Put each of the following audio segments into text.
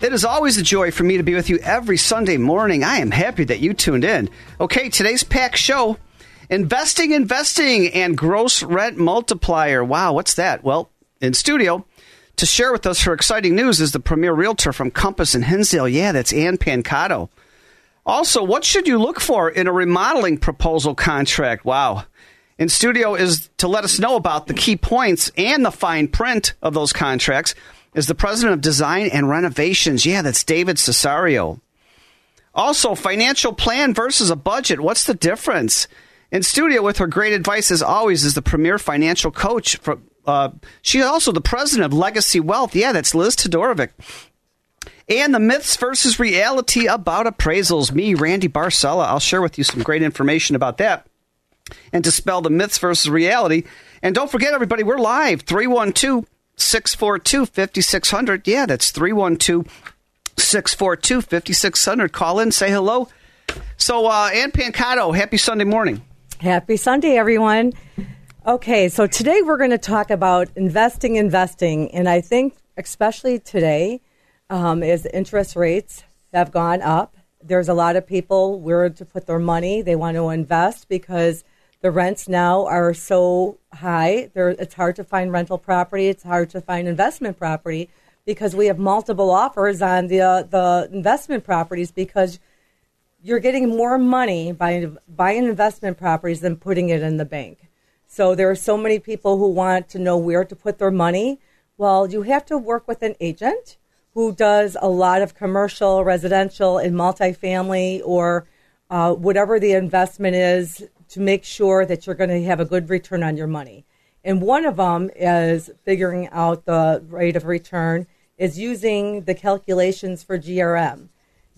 It is always a joy for me to be with you every Sunday morning. I am happy that you tuned in. Okay, today's packed show, investing, and gross rent multiplier. Wow, what's that? Well, in studio, to share with us her exciting news is the premier realtor from Compass and Hinsdale. Yeah, that's Ann Pancotto. Also, what should you look for in a remodeling proposal contract? Wow. In studio is to let us know about the key points and the fine print of those contracts is the president of Design and Renovations. Yeah, that's David Cesario. Also, financial plan versus a budget. What's the difference? In studio with her great advice, as always, is the premier financial coach for she's also the president of Legacy Wealth. Yeah, that's Liz Todorovic. And the myths versus reality about appraisals. Me, Randy Barcella. I'll share with you some great information about that and dispel the myths versus reality. And don't forget, everybody, we're live, 312-642-5600. Yeah, that's 312-642-5600. Call in, say hello. So, Ann Pancotto, happy Sunday morning. Happy Sunday, everyone. Okay, so today we're going to talk about investing, and I think especially today is interest rates have gone up. There's a lot of people where to put their money. They want to invest because the rents now are so high. It's hard to find rental property. It's hard to find investment property because we have multiple offers on the investment properties because you're getting more money by buying investment properties than putting it in the bank. So there are so many people who want to know where to put their money. Well, you have to work with an agent who does a lot of commercial, residential, and multifamily, or whatever the investment is, to make sure that you're going to have a good return on your money. And one of them is figuring out the rate of return is using the calculations for GRM.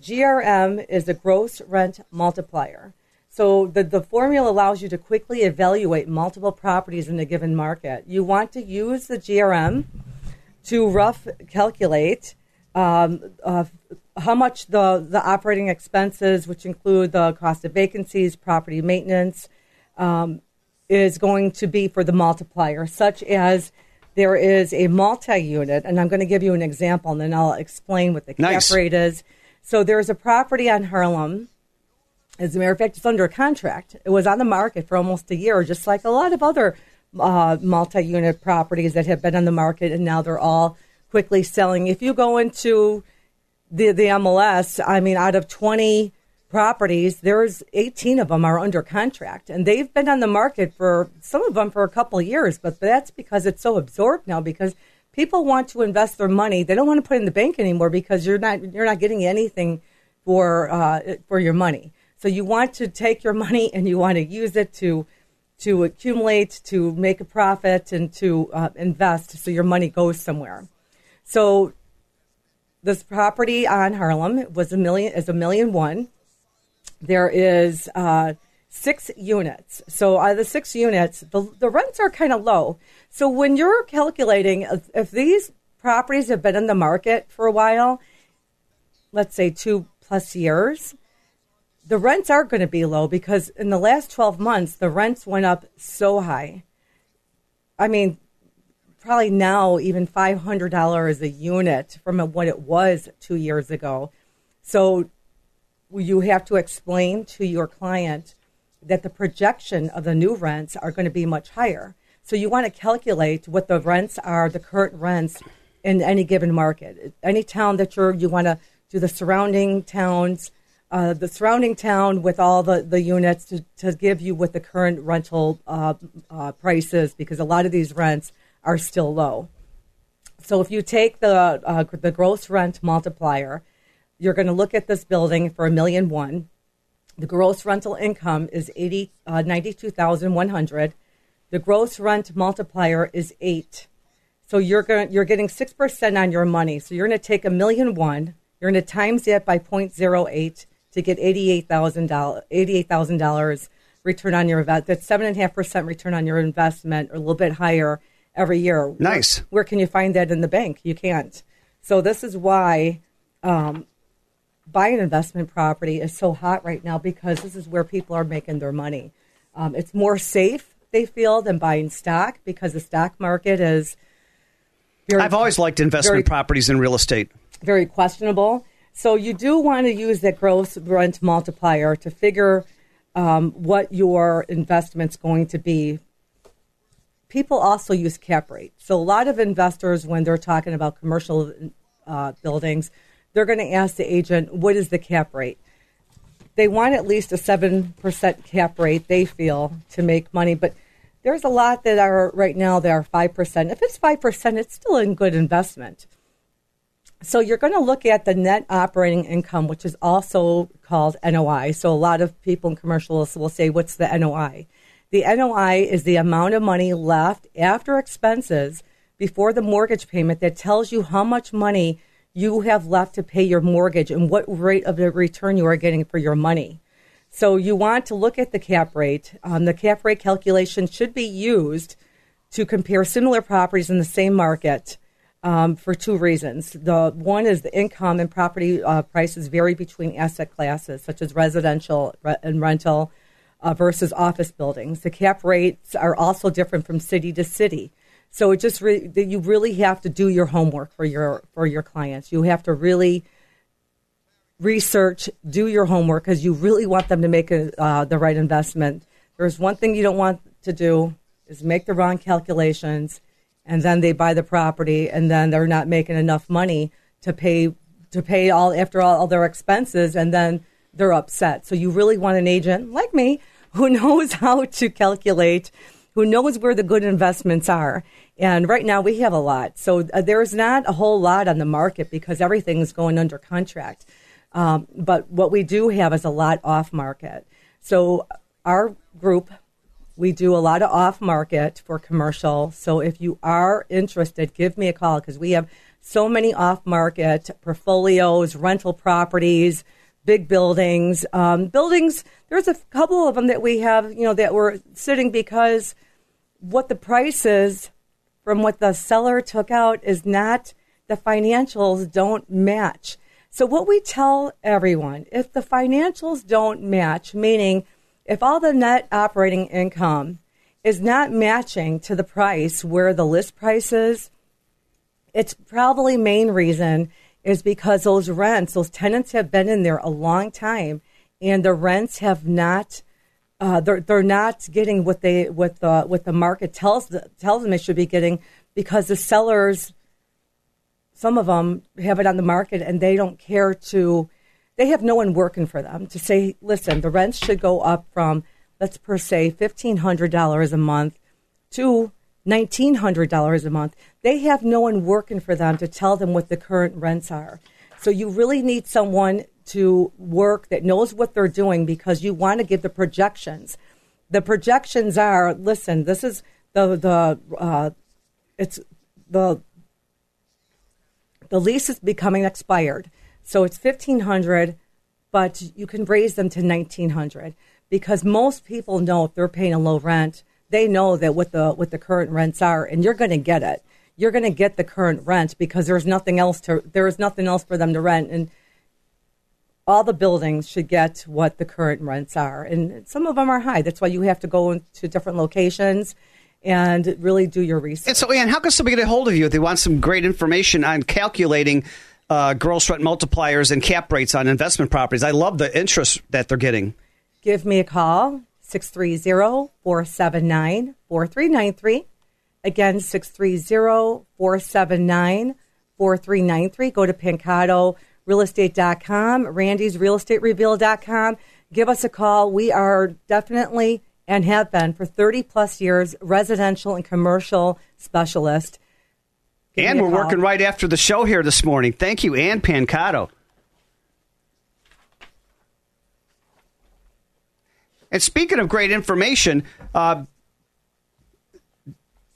GRM is the Gross Rent Multiplier. So the formula allows you to quickly evaluate multiple properties in a given market. You want to use the GRM to rough calculate how much the operating expenses, which include the cost of vacancies, property maintenance, is going to be for the multiplier, such as there is a multi-unit, and I'm going to give you an example, and then I'll explain what the cap rate is. So there's a property on Harlem. As a matter of fact, it's under a contract. It was on the market for almost a year, just like a lot of other multi-unit properties that have been on the market, and now they're all quickly selling. If you go into the MLS, I mean, out of 20 properties, there's 18 of them are under contract, and they've been on the market for some of them for a couple of years, but that's because it's so absorbed now because people want to invest their money. They don't want to put it in the bank anymore because you're not getting anything for your money. So you want to take your money and you want to use it to accumulate, to make a profit, and to invest so your money goes somewhere. So this property on Harlem was $1.1 million. There is 6 units. So out of the 6 units, the rents are kind of low. So when you're calculating, if these properties have been in the market for a while, let's say 2+ years, the rents are going to be low because in the last 12 months, the rents went up so high. I mean, probably now even $500 a unit from what it was 2 years ago. So you have to explain to your client that the projection of the new rents are going to be much higher. So you want to calculate what the rents are, the current rents in any given market. Any town that you want to do the surrounding town with all the units to give you what the current rental price is, because a lot of these rents are still low. So if you take the gross rent multiplier, you're going to look at this building for $1.1 million. The gross rental income is $92,100. The gross rent multiplier is 8. So you're getting 6% on your money. So you're going to take $1.1 million. You're going to times it by 0.08. to get $88,000 return on your investment. That's 7.5% return on your investment, or a little bit higher every year. Nice. Where can you find that in the bank? You can't. So this is why buying investment property is so hot right now, because this is where people are making their money. It's more safe, they feel, than buying stock, because the stock market is very, I've always liked investment properties in real estate. Very questionable. So you do want to use that gross rent multiplier to figure what your investment's going to be. People also use cap rate. So a lot of investors, when they're talking about commercial buildings, they're going to ask the agent, what is the cap rate? They want at least a 7% cap rate, they feel, to make money. But there's a lot that are right now that are 5%. If it's 5%, it's still a good investment. So you're going to look at the net operating income, which is also called NOI. So a lot of people in commercials will say, what's the NOI? The NOI is the amount of money left after expenses before the mortgage payment that tells you how much money you have left to pay your mortgage and what rate of the return you are getting for your money. So you want to look at the cap rate. The cap rate calculation should be used to compare similar properties in the same market for two reasons. The one is the income and property prices vary between asset classes, such as residential and rental versus office buildings. The cap rates are also different from city to city. So it just you really have to do your homework for your clients. You have to really research, do your homework, because you really want them to make the right investment. There's one thing you don't want to do is make the wrong calculations, and then they buy the property, and then they're not making enough money to pay all their expenses, and then they're upset. So you really want an agent like me who knows how to calculate, who knows where the good investments are. And right now we have a lot. So there's not a whole lot on the market because everything is going under contract. But what we do have is a lot off market. So our group, we do a lot of off market for commercial. So if you are interested, give me a call, because we have so many off market portfolios, rental properties, big buildings, buildings. There's a couple of them that we have, that were sitting because what the price is from what the seller took out is not, the financials don't match. So what we tell everyone, if the financials don't match, meaning if all the net operating income is not matching to the price where the list price is, it's probably main reason is because those tenants have been in there a long time, and the rents have not, they're not getting what the market tells them they should be getting, because the sellers, some of them have it on the market and they don't care to, they have no one working for them to say, listen, the rents should go up from, let's per se, $1,500 a month to $1,900 a month. They have no one working for them to tell them what the current rents are. So you really need someone to work that knows what they're doing, because you want to give the projections. The projections are, listen, this is the lease is becoming expired. So it's $1,500, but you can raise them to $1,900, because most people know if they're paying a low rent, they know that what the current rents are, and you're going to get it. You're going to get the current rent, because there is nothing else for them to rent, and all the buildings should get what the current rents are. And some of them are high. That's why you have to go into different locations and really do your research. And so, Ann, how can somebody get a hold of you if they want some great information on calculating gross rent multipliers and cap rates on investment properties? I love the interest that they're getting. Give me a call, 630-479-4393. Again, 630-479-4393. Go to pancado realestate.com, randy's realestatereveal.com. Give us a call. We are definitely, and have been for 30 plus years, residential and commercial specialist. And we're working right after the show here this morning. Thank you, Ann Pancotto. And speaking of great information,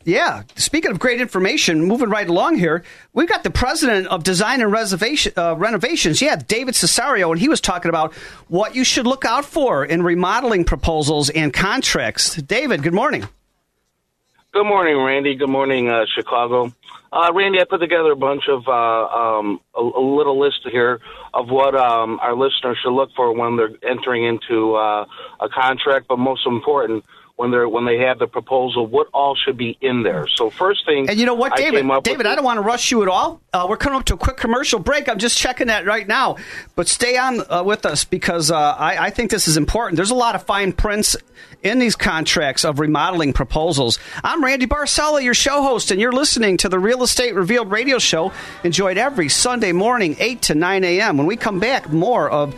Yeah. Speaking of great information, moving right along here, we've got the president of Design and Renovations, David Cesario, and he was talking about what you should look out for in remodeling proposals and contracts. David, good morning. Good morning, Randy. Good morning, Chicago. Randy, I put together a bunch of a little list here of what our listeners should look for when they're entering into a contract, but most important, when they have the proposal, what all should be in there. So first thing, and you know what, David, I don't want to rush you at all. We're coming up to a quick commercial break. I'm just checking that right now, but stay on with us because I think this is important. There's a lot of fine prints in these contracts of remodeling proposals. I'm Randy Barcella, your show host, and you're listening to the Real Estate Revealed radio show, enjoyed every Sunday morning, 8 to 9 a.m. When we come back, more of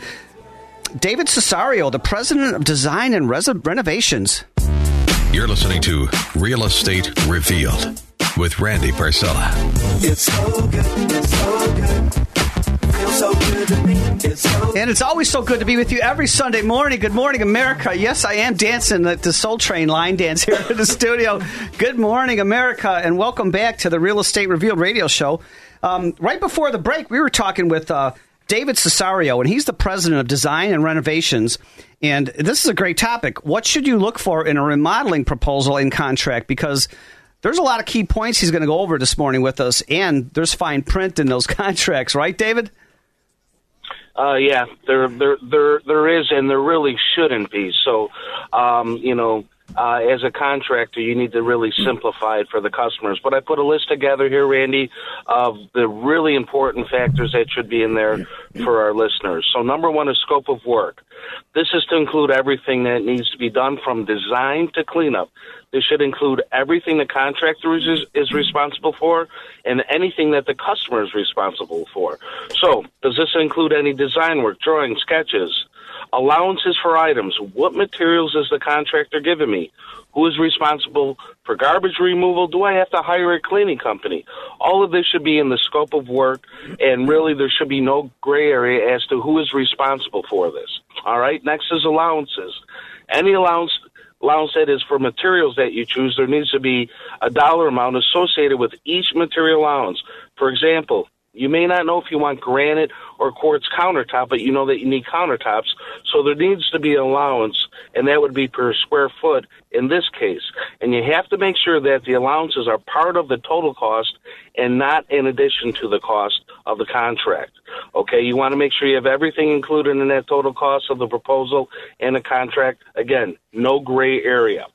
David Cesario, the president of Design and Renovations. You're listening to Real Estate Revealed with Randy Barcella. It's so good. It's so good. Feels so good to me. It's so good. And it's always so good to be with you every Sunday morning. Good morning, America. Yes, I am dancing at the Soul Train line dance here in the studio. Good morning, America, and welcome back to the Real Estate Revealed radio show. Right before the break, we were talking with David Cesario, and he's the president of Design and Renovations. And this is a great topic. What should you look for in a remodeling proposal and contract? Because there's a lot of key points he's going to go over this morning with us, and there's fine print in those contracts, right, David? Yeah, there is, and there really shouldn't be. So, as a contractor, you need to really simplify it for the customers. But I put a list together here, Randy, of the really important factors that should be in there for our listeners. So number one is scope of work. This is to include everything that needs to be done from design to cleanup. This should include everything the contractor is responsible for and anything that the customer is responsible for. So does this include any design work, drawing, sketches? Allowances for items. What materials is the contractor giving me? Who is responsible for garbage removal? Do I have to hire a cleaning company? All of this should be in the scope of work, and really there should be no gray area as to who is responsible for this. All right, next is allowances. Any allowance that is for materials that you choose, there needs to be a dollar amount associated with each material allowance. For example, you may not know if you want granite or quartz countertop, but you know that you need countertops. So there needs to be an allowance, and that would be per square foot in this case. And you have to make sure that the allowances are part of the total cost and not in addition to the cost of the contract. Okay, you want to make sure you have everything included in that total cost of the proposal and the contract. Again, no gray area.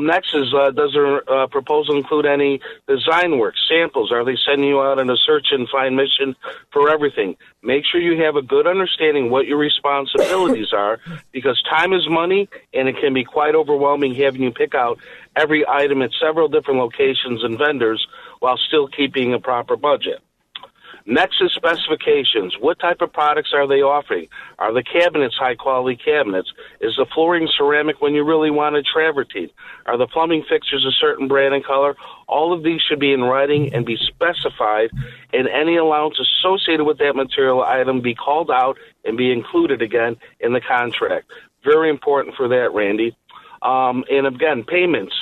Next is, does their proposal include any design work, samples? Are they sending you out on a search and find mission for everything? Make sure you have a good understanding what your responsibilities are, because time is money, and it can be quite overwhelming having you pick out every item at several different locations and vendors while still keeping a proper budget. Next is specifications. What type of products are they offering? Are the cabinets high-quality cabinets? Is the flooring ceramic when you really want a travertine? Are the plumbing fixtures a certain brand and color? All of these should be in writing and be specified, and any allowance associated with that material item be called out and be included again in the contract. Very important for that, Randy. And again, payments.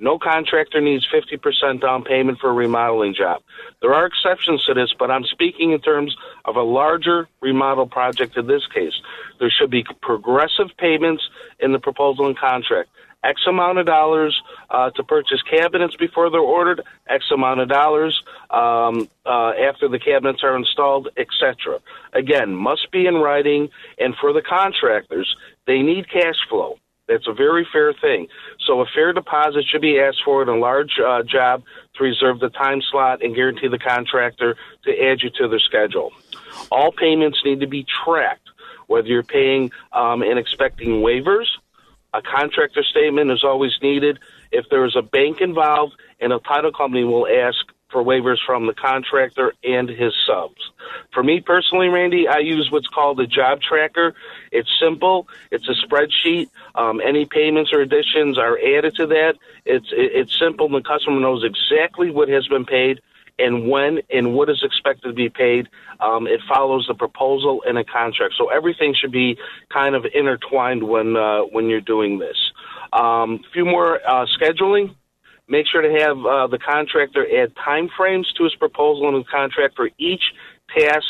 No contractor needs 50% down payment for a remodeling job. There are exceptions to this, but I'm speaking in terms of a larger remodel project in this case. There should be progressive payments in the proposal and contract. X amount of dollars to purchase cabinets before they're ordered, X amount of dollars after the cabinets are installed, etc. Again, must be in writing, and for the contractors, they need cash flow. That's a very fair thing. So a fair deposit should be asked for in a large job to reserve the time slot and guarantee the contractor to add you to their schedule. All payments need to be tracked, whether you're paying and expecting waivers. A contractor statement is always needed. If there is a bank involved, and a title company will ask for waivers from the contractor and his subs. For me personally, Randy, I use what's called a job tracker. It's simple. It's a spreadsheet. Any payments or additions are added to that. It's simple. The customer knows exactly what has been paid and when and what is expected to be paid. It follows the proposal and a contract. So everything should be kind of intertwined when you're doing this. A few more scheduling. Make sure to have the contractor add time frames to his proposal and the contract for each task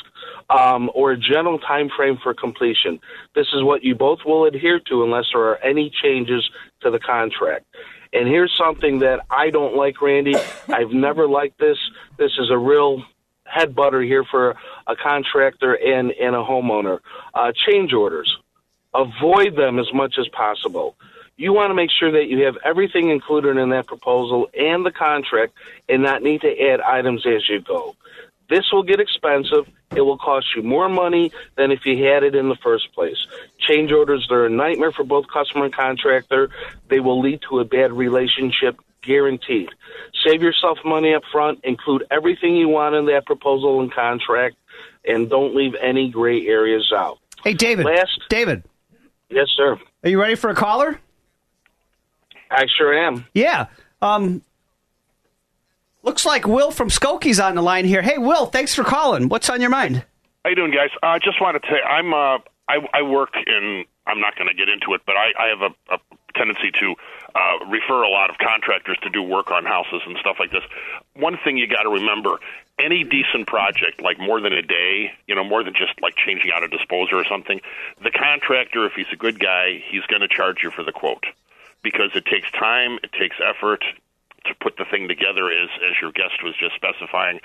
or a general time frame for completion. This is what you both will adhere to unless there are any changes to the contract. And here's something that I don't like, Randy. I've never liked this. This is a real head butter here for a contractor and a homeowner. Change orders. Avoid them as much as possible. You want to make sure that you have everything included in that proposal and the contract and not need to add items as you go. This will get expensive. It will cost you more money than if you had it in the first place. Change orders, they're a nightmare for both customer and contractor. They will lead to a bad relationship, guaranteed. Save yourself money up front. Include everything you want in that proposal and contract, and don't leave any gray areas out. Hey, David. David. Yes, sir. Are you ready for a caller? I sure am. Yeah. Looks like Will from Skokie's on the line here. Hey, Will, thanks for calling. What's on your mind? How you doing, guys? I just wanted to say I work in, I'm not going to get into it, but I have a tendency to refer a lot of contractors to do work on houses and stuff like this. One thing you got to remember, any decent project, like more than a day, you know, more than just like changing out a disposer or something, the contractor, if he's a good guy, he's going to charge you for the quote because it takes time, it takes effort to put the thing together, as your guest was just specifying.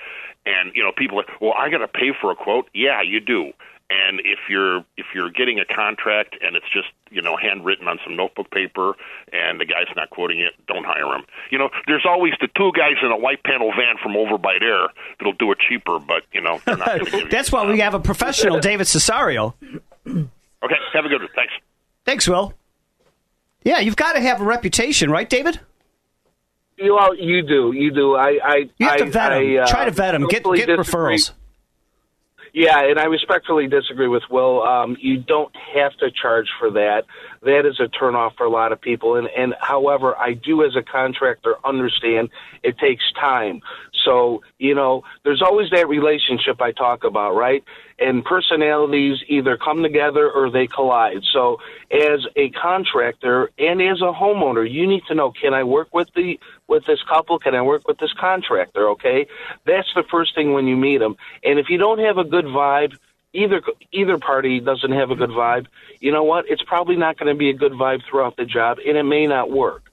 And, you know, people are, well, I got to pay for a quote. Yeah, you do. And if you're getting a contract and it's just, you know, handwritten on some notebook paper and the guy's not quoting it, don't hire him. You know, there's always the two guys in a white panel van from over by there that'll do it cheaper, but, you know, they're not gonna That's why we have a professional, David Cesario. Okay, have a good one. Thanks. Thanks, Will. Yeah, you've got to have a reputation, right, David? Well, you do. You have to vet them. Try to vet them. Get referrals. Yeah, and I respectfully disagree with Will. You don't have to charge for that. That is a turnoff for a lot of people. And however, I do as a contractor understand it takes time. So, you know, there's always that relationship I talk about, right? And personalities either come together or they collide. So as a contractor and as a homeowner, you need to know, can I work with this couple? Can I work with this contractor? Okay. That's the first thing when you meet them. And if you don't have a good vibe, either party doesn't have a good vibe, you know what? It's probably not going to be a good vibe throughout the job, and it may not work.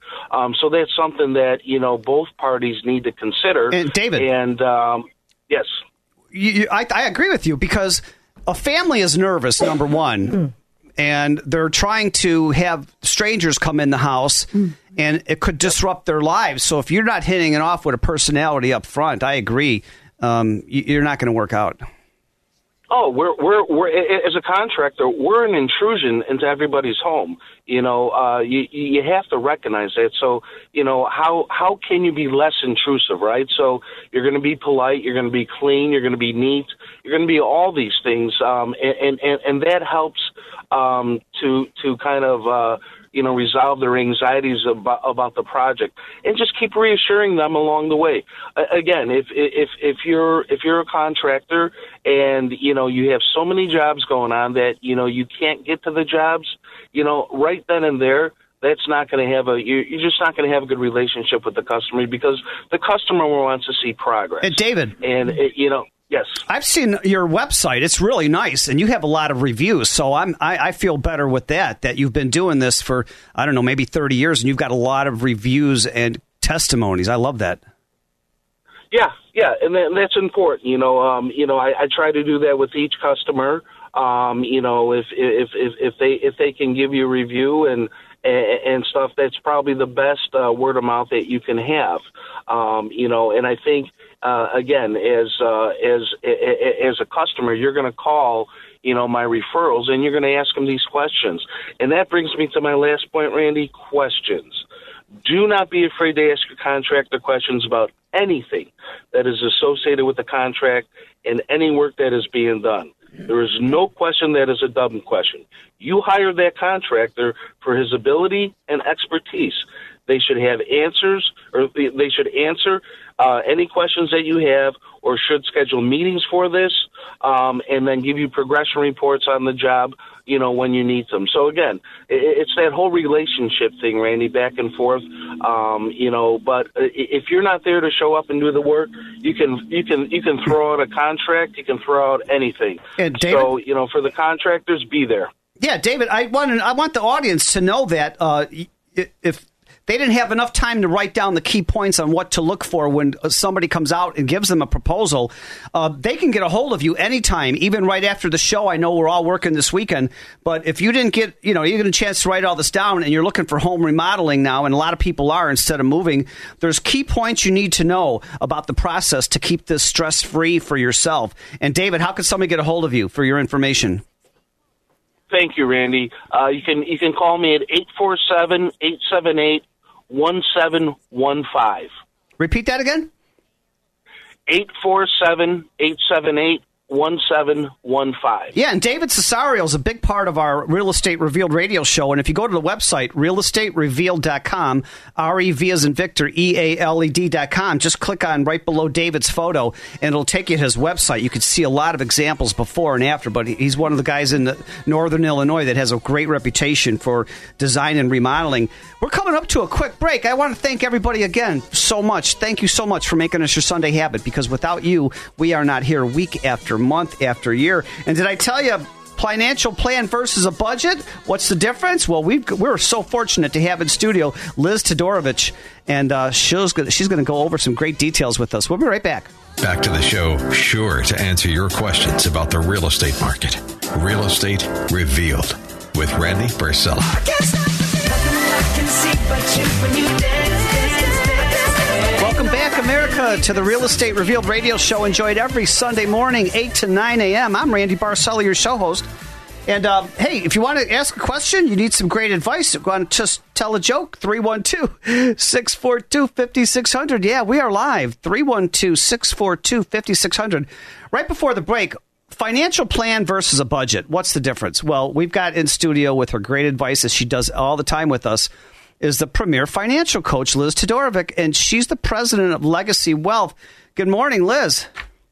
So that's something that, you know, both parties need to consider. And David. And, yes. I agree with you because a family is nervous, number one, and they're trying to have strangers come in the house, and it could disrupt their lives. So if you're not hitting it off with a personality up front, I agree, you're not going to work out. Oh, we're as a contractor, we're an intrusion into everybody's home. You know, you have to recognize that. So, you know, how can you be less intrusive, right? So you're going to be polite, you're going to be clean, you're going to be neat, you're going to be all these things, and that helps to kind of you know, resolve their anxieties about the project, and just keep reassuring them along the way. Again, if you're a contractor and, you know, you have so many jobs going on that, you know, you can't get to the jobs, you know, right then and there, that's not going to have you're just not going to have a good relationship with the customer because the customer wants to see progress. And David, you know. Yes. I've seen your website. It's really nice, and you have a lot of reviews, so I feel better with that you've been doing this for, I don't know, maybe 30 years, and you've got a lot of reviews and testimonies. I love that. Yeah, and that's important. You know, I try to do that with each customer. You know, if they can give you a review and stuff, that's probably the best word of mouth that you can have. You know, and I think again, as a customer, you're going to call, you know, my referrals, and you're going to ask them these questions. And that brings me to my last point, Randy, questions. Do not be afraid to ask your contractor questions about anything that is associated with the contract and any work that is being done. There is no question that is a dumb question. You hire that contractor for his ability and expertise. They should have answers, or they should answer any questions that you have, or should schedule meetings for this, and then give you progression reports on the job, you know, when you need them. So again, it's that whole relationship thing, Randy, back and forth, you know. But if you're not there to show up and do the work, you can throw out a contract, you can throw out anything. Yeah, David, so, you know, for the contractors, be there. Yeah, David, I want the audience to know that if they didn't have enough time to write down the key points on what to look for when somebody comes out and gives them a proposal, they can get a hold of you anytime, even right after the show. I know we're all working this weekend, but if you didn't get, you know, you get a chance to write all this down and you're looking for home remodeling now, and a lot of people are instead of moving, there's key points you need to know about the process to keep this stress-free for yourself. And David, how can somebody get a hold of you for your information? Thank you, Randy. You can call me at 847-878 1715. Repeat that again. 847-878-1715. Yeah, and David Cesario is a big part of our Real Estate Revealed radio show. And if you go to the website, realestaterevealed.com, R-E-V as in Victor, E-A-L-E-D.com, just click on right below David's photo, and it'll take you to his website. You can see a lot of examples before and after, but he's one of the guys in Northern Illinois that has a great reputation for design and remodeling. We're coming up to a quick break. I want to thank everybody again so much. Thank you so much for making us your Sunday habit, because without you, we are not here week after month after year. And did I tell you, financial plan versus a budget? What's the difference? Well, we're so fortunate to have in studio Liz Todorovic, and she's going to go over some great details with us. We'll be right back. Back to the show, sure to answer your questions about the real estate market. Real Estate Revealed with Randy Barcella. I can't stop nothing I can see but you when you dance. Welcome back, America, to the Real Estate Revealed radio show, enjoyed every Sunday morning, 8 to 9 a.m. I'm Randy Barcella, your show host. And, hey, if you want to ask a question, you need some great advice, go on, just tell a joke, 312-642-5600. Yeah, we are live, 312-642-5600. Right before the break, financial plan versus a budget. What's the difference? Well, we've got in studio with her great advice, as she does all the time with us, is the premier financial coach, Liz Todorovic, and she's the president of Legacy Wealth. Good morning, Liz.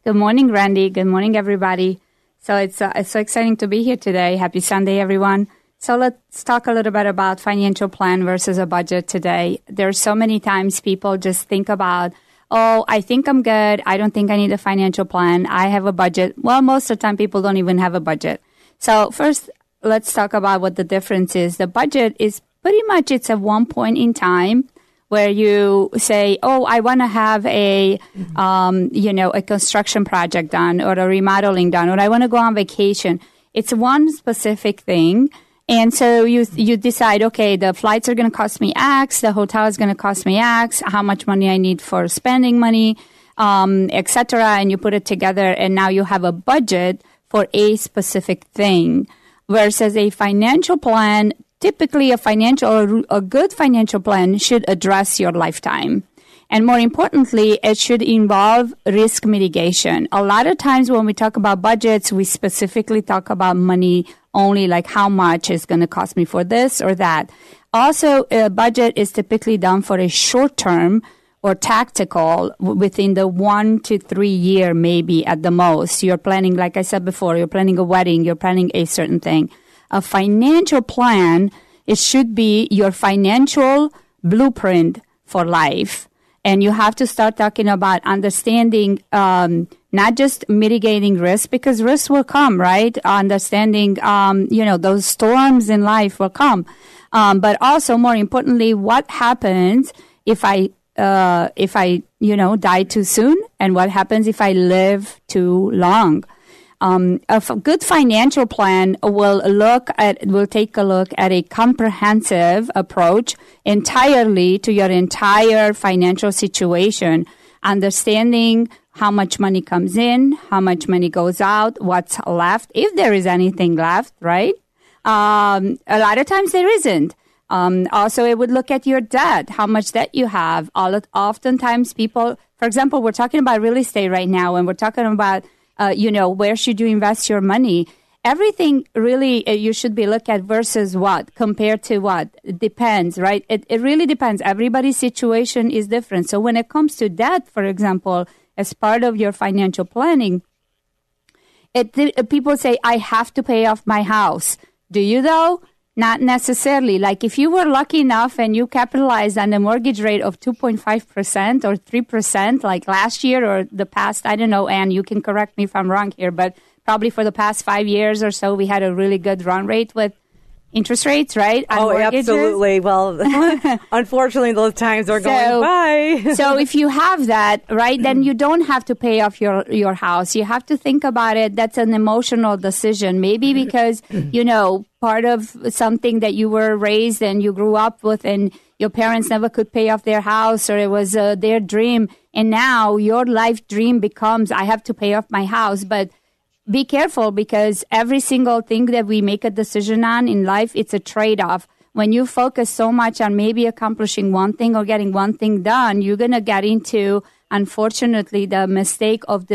Good morning, Randy. Good morning, everybody. So it's so exciting to be here today. Happy Sunday, everyone. So let's talk a little bit about financial plan versus a budget today. There are so many times people just think about, oh, I think I'm good. I don't think I need a financial plan. I have a budget. Well, most of the time people don't even have a budget. So first, let's talk about what the difference is. The budget is pretty much it's at one point in time where you say, oh, I want to have a construction project done or a remodeling done, or I want to go on vacation. It's one specific thing. And so you decide, okay, the flights are going to cost me X, the hotel is going to cost me X, how much money I need for spending money, et cetera. And you put it together, and now you have a budget for a specific thing versus a financial plan. Typically, a good financial plan should address your lifetime. And more importantly, it should involve risk mitigation. A lot of times when we talk about budgets, we specifically talk about money only, like how much is going to cost me for this or that. Also, a budget is typically done for a short term or tactical within the 1 to 3 year, maybe at the most. You're planning, like I said before, you're planning a wedding, you're planning a certain thing. A financial plan, it should be your financial blueprint for life. And you have to start talking about understanding not just mitigating risk, because risk will come, right? Understanding, those storms in life will come. But also, more importantly, what happens if I die too soon, and what happens if I live too long? A good financial plan will take a look at a comprehensive approach entirely to your entire financial situation, understanding how much money comes in, how much money goes out, what's left, if there is anything left, right? A lot of times there isn't. Also, it would look at your debt, how much debt you have. Oftentimes people, for example, we're talking about real estate right now, and we're talking about where should you invest your money? everything really you should be looked at versus what, compared to what. It depends, right? It really depends. Everybody's situation is different. So when it comes to debt, for example, as part of your financial planning, people say, I have to pay off my house. Do you though? Not necessarily. Like if you were lucky enough and you capitalized on a mortgage rate of 2.5% or 3% like last year or the past, I don't know, Ann, you can correct me if I'm wrong here, but probably for the past 5 years or so, we had a really good run rate with interest rates, right? On mortgages. Absolutely. Well, unfortunately, those times are going by. So if you have that, right, then you don't have to pay off your house. You have to think about it. That's an emotional decision, maybe because, you know, part of something that you were raised and you grew up with and your parents never could pay off their house or it was their dream. And now your life dream becomes, I have to pay off my house. But be careful, because every single thing that we make a decision on in life, it's a trade-off. When you focus so much on maybe accomplishing one thing or getting one thing done, you're going to get into, unfortunately, the mistake of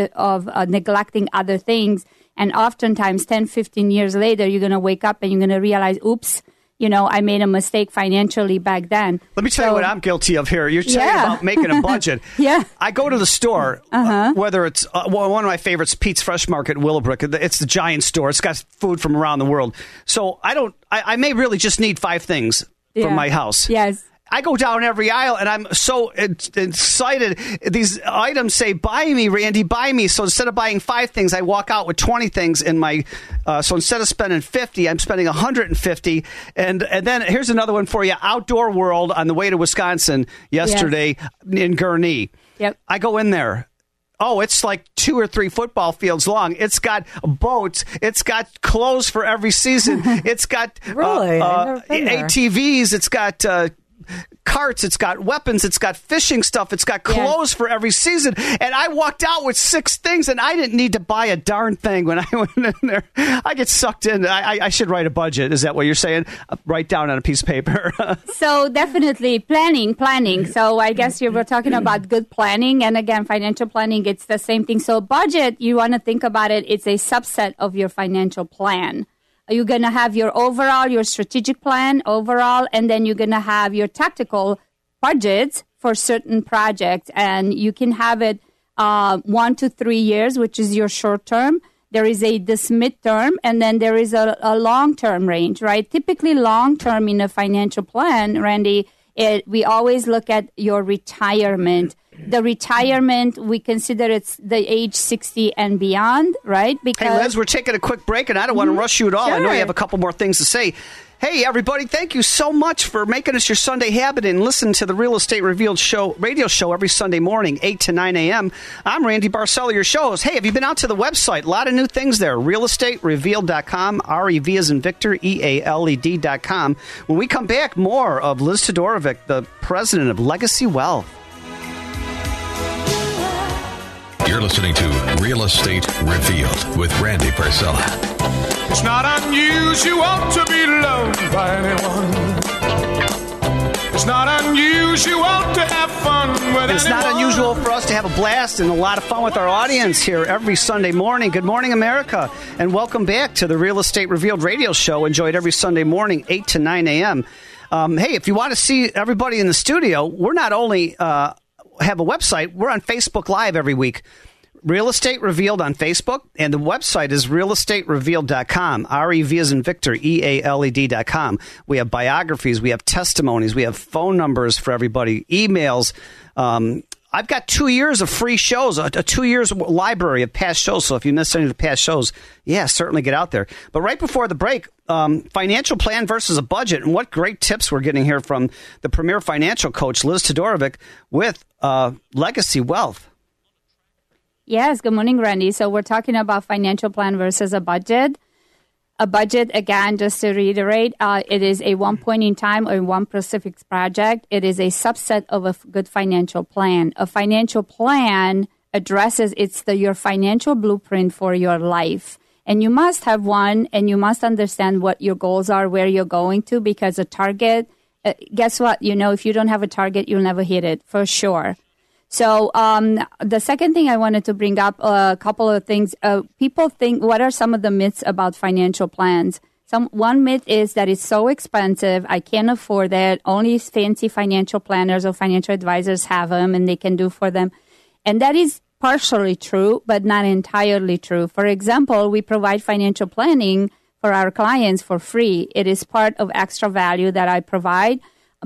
neglecting other things. And oftentimes, 10, 15 years later, you're going to wake up and you're going to realize, oops, you know, I made a mistake financially back then. Let me tell you what I'm guilty of here. You're talking about making a budget. Yeah. I go to the store, whether it's one of my favorites, Pete's Fresh Market in Willowbrook. It's the giant store. It's got food from around the world. So I may really just need 5 things from my house. Yes. I go down every aisle and I'm so excited. These items say, buy me, Randy, buy me. So instead of buying 5 things, I walk out with 20 things in my, so instead of spending 50, I'm spending 150. And then here's another one for you. Outdoor World on the way to Wisconsin yesterday in Gurnee. Yep. I go in there. Oh, it's like 2 or 3 football fields long. It's got boats. It's got clothes for every season. It's got ATVs. It's got carts, it's got weapons, it's got fishing stuff, it's got clothes for every season. And I walked out with 6 things, and I didn't need to buy a darn thing when I went in there. I get sucked in. I should write a budget. Is that what you're saying? Write down on a piece of paper. So definitely planning. So I guess you were talking about good planning. And again, financial planning, it's the same thing. So budget, you want to think about it. It's a subset of your financial plan. You're going to have your overall, your strategic plan overall, and then you're going to have your tactical budgets for certain projects. And you can have it 1 to 3 years, which is your short term. There is this midterm, and then there is a long-term range, right? Typically long-term in a financial plan, Randy, we always look at your retirement. The retirement, we consider it's the age 60 and beyond, right? Because hey, Liz, we're taking a quick break, and I don't want to rush you at all. Sure. I know you have a couple more things to say. Hey, everybody, thank you so much for making us your Sunday habit and listen to the Real Estate Revealed radio show every Sunday morning, 8 to 9 a.m. I'm Randy Barcella, your show host. Hey, have you been out to the website? A lot of new things there. realestaterevealed.com, R-E-V as in Victor, E-A-L-E-D.com. When we come back, more of Liz Todorovic, the president of Legacy Wealth. You're listening to Real Estate Revealed with Randy Barcella. It's not unusual to be loved by anyone. It's not unusual to have fun with anyone. It's not unusual for us to have a blast and a lot of fun with our audience here every Sunday morning. Good morning, America, and welcome back to the Real Estate Revealed radio show, enjoyed every Sunday morning, 8 to 9 a.m. Hey, if you want to see everybody in the studio, we're not only have a website, we're on Facebook Live every week. Real Estate Revealed on Facebook, and the website is realestaterevealed.com, R-E-V as in Victor, E-A-L-E-D.com. We have biographies, we have testimonies, we have phone numbers for everybody, emails. I've got 2 years of free shows, a 2 years library of past shows, so if you missed any of the past shows, certainly get out there. But right before the break, financial plan versus a budget, and what great tips we're getting here from the premier financial coach, Liz Todorovic, with Legacy Wealth. Yes, good morning, Randy. So we're talking about financial plan versus a budget. A budget, again, just to reiterate, it is a one point in time or one specific project. It is a subset of a good financial plan. A financial plan addresses your financial blueprint for your life. And you must have one, and you must understand what your goals are, where you're going to, because a target, guess what? You know, if you don't have a target, you'll never hit it, for sure. So the second thing I wanted to bring up, a couple of things. People think, what are some of the myths about financial plans? One myth is that it's so expensive, I can't afford it. Only fancy financial planners or financial advisors have them and they can do for them. And that is partially true, but not entirely true. For example, we provide financial planning for our clients for free. It is part of extra value that I provide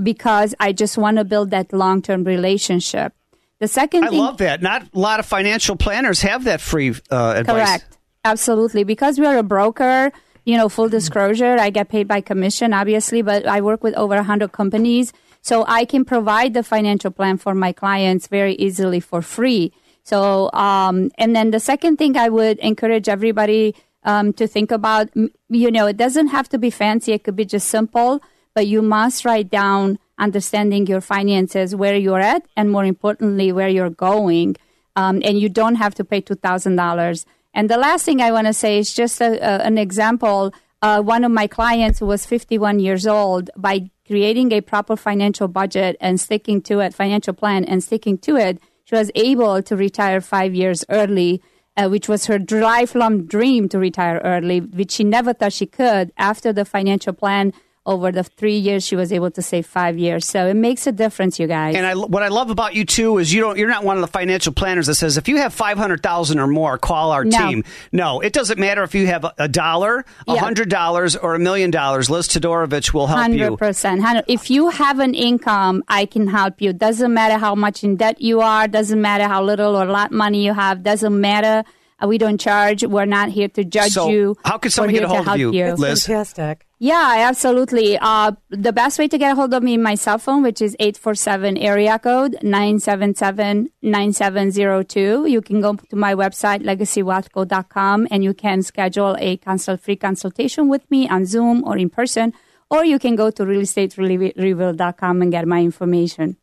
because I just want to build that long-term relationship. The second thing, I love that. Not a lot of financial planners have that free advice. Correct. Absolutely. Because we are a broker, you know, full disclosure, I get paid by commission, obviously, but I work with over 100 companies. So I can provide the financial plan for my clients very easily for free. So, and then the second thing I would encourage everybody to think about, you know, it doesn't have to be fancy. It could be just simple, but you must write down understanding your finances, where you're at, and more importantly, where you're going. And you don't have to pay $2,000. And the last thing I want to say is just an example. One of my clients was 51 years old. By creating a proper financial budget and sticking to it, financial plan and sticking to it, she was able to retire 5 years early, which was her lifelong dream to retire early, which she never thought she could. After the financial plan, over the 3 years, she was able to save 5 years. So it makes a difference, you guys. And what I love about you, too, is you're not one of the financial planners that says, if you have $500,000 or more, call our team. No, it doesn't matter if you have $1, $100, or $1 million. Liz Todorovic will help 100%, you. 100%. If you have an income, I can help you. Doesn't matter how much in debt you are. Doesn't matter how little or lot money you have. Doesn't matter. We don't charge. We're not here to judge you. How could somebody get a hold of you, Liz? That's fantastic. Yeah, absolutely. The best way to get a hold of me is my cell phone, which is 847 area code 977-9702. You can go to my website, LegacyWealthCo.com, and you can schedule a free consultation with me on Zoom or in person, or you can go to realestaterevealed.com and get my information.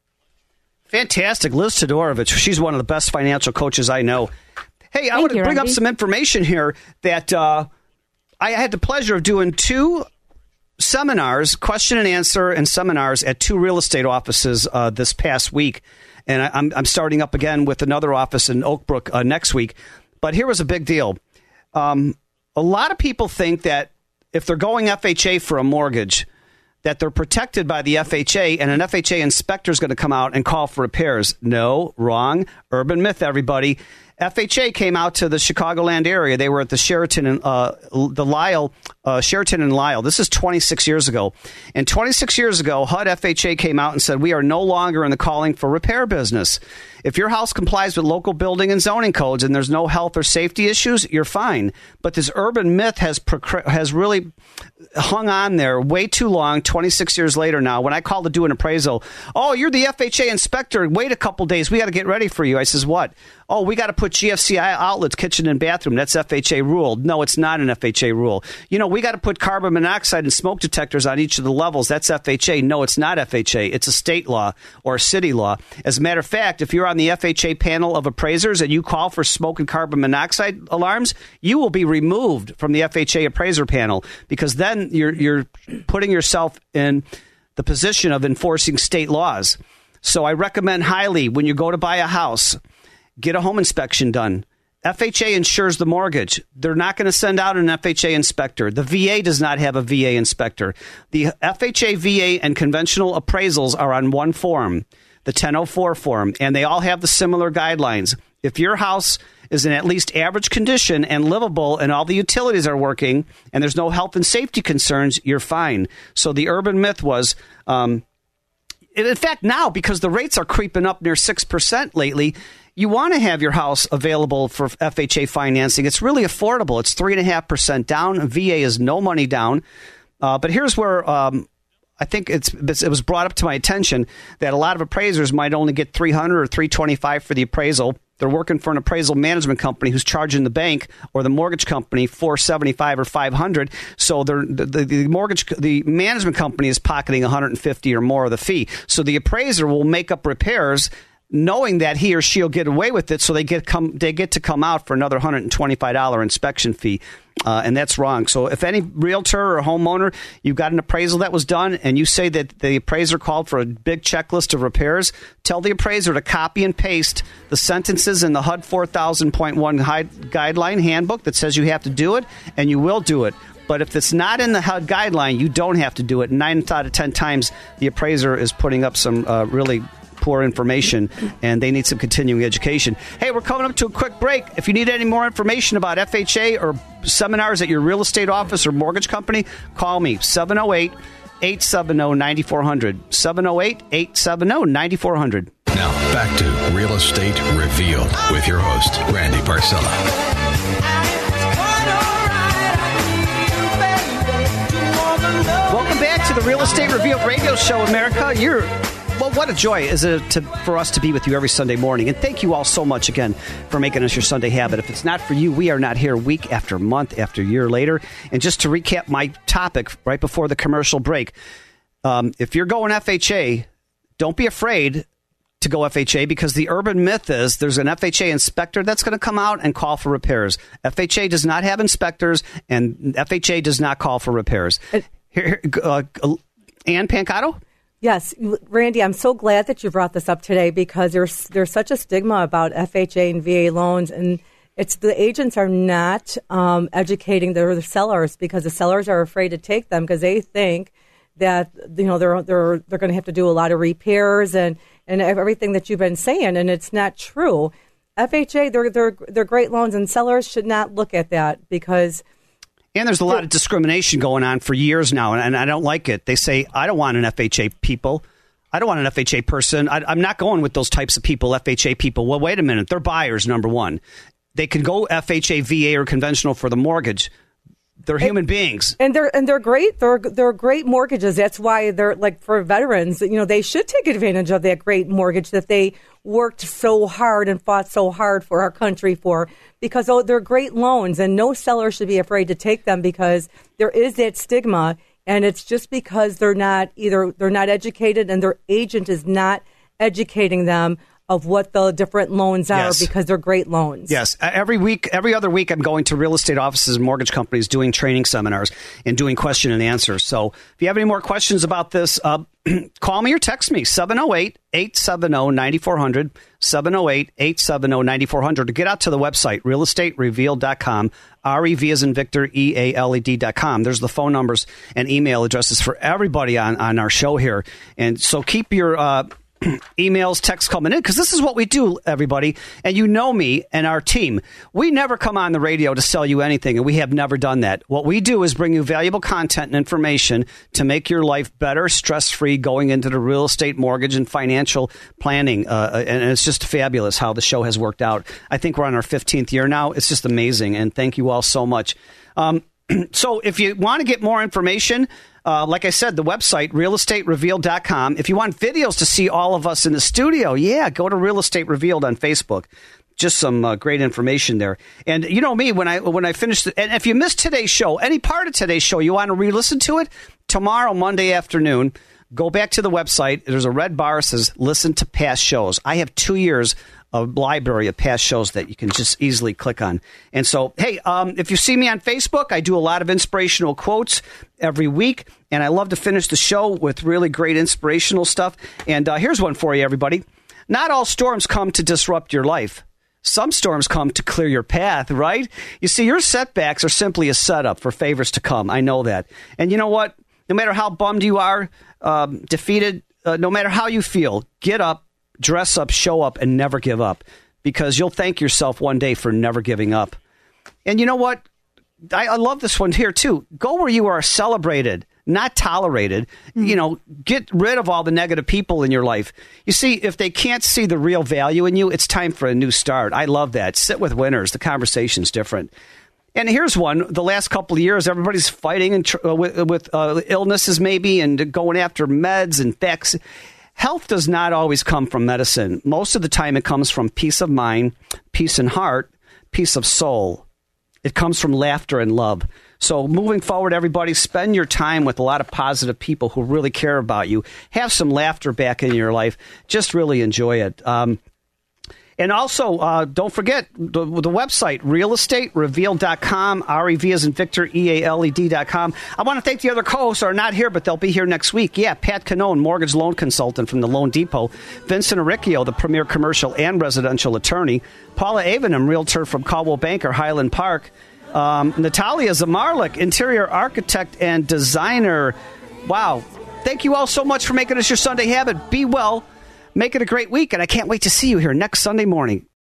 Fantastic. Liz Todorovic, she's one of the best financial coaches I know. Hey, I want to bring up some information here that I had the pleasure of doing two seminars, question and answer and seminars at two real estate offices this past week. And I'm starting up again with another office in Oak Brook next week. But here was a big deal. A lot of people think that if they're going FHA for a mortgage, that they're protected by the FHA and an FHA inspector is going to come out and call for repairs. No, wrong. Urban myth, everybody. FHA came out to the Chicagoland area. They were at the Sheraton and Sheraton and Lyle. This is 26 years ago. And 26 years ago, HUD FHA came out and said, we are no longer in the calling for repair business. If your house complies with local building and zoning codes and there's no health or safety issues, you're fine. But this urban myth has really hung on there way too long, 26 years later now. When I call to do an appraisal, oh, you're the FHA inspector. Wait a couple days. We got to get ready for you. I says, what? Oh, we got to put GFCI outlets, kitchen and bathroom. That's FHA ruled. No, it's not an FHA rule. You know, we got to put carbon monoxide and smoke detectors on each of the levels. That's FHA. No, it's not FHA. It's a state law or a city law. As a matter of fact, if you're on the FHA panel of appraisers and you call for smoke and carbon monoxide alarms, you will be removed from the FHA appraiser panel, because then you're putting yourself in the position of enforcing state laws. So I recommend highly, when you go to buy a house, get a home inspection done. FHA insures the mortgage. They're not going to send out an FHA inspector. The VA does not have a VA inspector. The FHA, VA, and conventional appraisals are on one form, the 1004 form, and they all have the similar guidelines. If your house is in at least average condition and livable and all the utilities are working and there's no health and safety concerns, you're fine. So the urban myth was... in fact, now, because the rates are creeping up near 6% lately, you want to have your house available for FHA financing. It's really affordable. It's 3.5% down. VA is no money down. But here's where I think it was brought up to my attention that a lot of appraisers might only get $300 or $325 for the appraisal. They're working for an appraisal management company who's charging the bank or the mortgage company $475 or $500. So the management company is pocketing $150 or more of the fee. So the appraiser will make up repairs knowing that he or she'll get away with it, so they get to come out for another $125 inspection fee, and that's wrong. So if any realtor or homeowner, you got an appraisal that was done, and you say that the appraiser called for a big checklist of repairs, tell the appraiser to copy and paste the sentences in the HUD 4000.1 guideline handbook that says you have to do it, and you will do it. But if it's not in the HUD guideline, you don't have to do it. 9 out of 10 times, the appraiser is putting up some really poor information, and they need some continuing education. Hey, we're coming up to a quick break. If you need any more information about FHA or seminars at your real estate office or mortgage company, call me, 708-870-9400. 708-870-9400. Now, back to Real Estate Revealed with your host, Randy Barcella. Welcome back to the Real Estate Revealed Radio Show, America. What a joy for us to be with you every Sunday morning. And thank you all so much again for making us your Sunday habit. If it's not for you, we are not here week after month after year later. And just to recap my topic right before the commercial break, if you're going FHA, don't be afraid to go FHA, because the urban myth is there's an FHA inspector that's going to come out and call for repairs. FHA does not have inspectors, and FHA does not call for repairs. Ann Pancotto? Yes, Randy, I'm so glad that you brought this up today, because there's such a stigma about FHA and VA loans, and it's the agents are not educating their sellers, because the sellers are afraid to take them because they think that they're going to have to do a lot of repairs and everything that you've been saying, and it's not true. FHA, they're great loans, and sellers should not look at that because. And there's a lot of discrimination going on for years now, and I don't like it. They say, I don't want an FHA people. I don't want an FHA person. I'm not going with those types of people, FHA people. Well, wait a minute. They're buyers, number one. They can go FHA, VA, or conventional for the mortgage. They're human beings. And they're great. They're great mortgages. That's why they're, like, for veterans, they should take advantage of that great mortgage that they worked so hard and fought so hard for our country for, because they're great loans, and no seller should be afraid to take them, because there is that stigma, and it's just because they're not educated, and their agent is not educating them of what the different loans are, yes, because they're great loans. Yes. Every other week, I'm going to real estate offices and mortgage companies doing training seminars and doing question and answers. So if you have any more questions about this, call me or text me, 708-870-9400, 708-870-9400, to get out to the website, realestaterevealed.com, R-E-V as in Victor, E-A-L-E-D.com. There's the phone numbers and email addresses for everybody on our show here. And so keep your emails, texts coming in, because this is what we do, everybody. And you know me and our team. We never come on the radio to sell you anything, and we have never done that. What we do is bring you valuable content and information to make your life better, stress-free, going into the real estate, mortgage, and financial planning. And it's just fabulous how the show has worked out. I think we're on our 15th year now. It's just amazing, and thank you all so much. So if you want to get more information, like I said, the website, realestaterevealed.com. If you want videos to see all of us in the studio, go to Real Estate Revealed on Facebook. Just some great information there. And you know me, when I finish, and if you missed today's show, any part of today's show, you want to re-listen to it, tomorrow, Monday afternoon, go back to the website. There's a red bar that says, listen to past shows. I have 2 years a library of past shows that you can just easily click on. And so, hey, if you see me on Facebook, I do a lot of inspirational quotes every week, and I love to finish the show with really great inspirational stuff. And here's one for you, everybody. Not all storms come to disrupt your life. Some storms come to clear your path, right? You see, your setbacks are simply a setup for favors to come. I know that. And you know what? No matter how bummed you are, defeated, no matter how you feel, get up, dress up, show up, and never give up, because you'll thank yourself one day for never giving up. And you know what? I love this one here, too. Go where you are celebrated, not tolerated. Mm-hmm. Get rid of all the negative people in your life. You see, if they can't see the real value in you, it's time for a new start. I love that. Sit with winners. The conversation's different. And here's one. The last couple of years, everybody's fighting and with illnesses, maybe, and going after meds and vaccines. Health does not always come from medicine. Most of the time, it comes from peace of mind, peace in heart, peace of soul. It comes from laughter and love. So moving forward, everybody, spend your time with a lot of positive people who really care about you. Have some laughter back in your life. Just really enjoy it. And also, don't forget the website, realestaterevealed.com, R-E-V as in Victor, E-A-L-E-D.com. I want to thank the other co-hosts who are not here, but they'll be here next week. Yeah, Pat Canone, mortgage loan consultant from The Loan Depot. Vincent Riccio, the premier commercial and residential attorney. Paula Avenham, realtor from Caldwell Bank or Highland Park. Natalia Zamarlik, interior architect and designer. Wow. Thank you all so much for making us your Sunday habit. Be well. Make it a great week, and I can't wait to see you here next Sunday morning.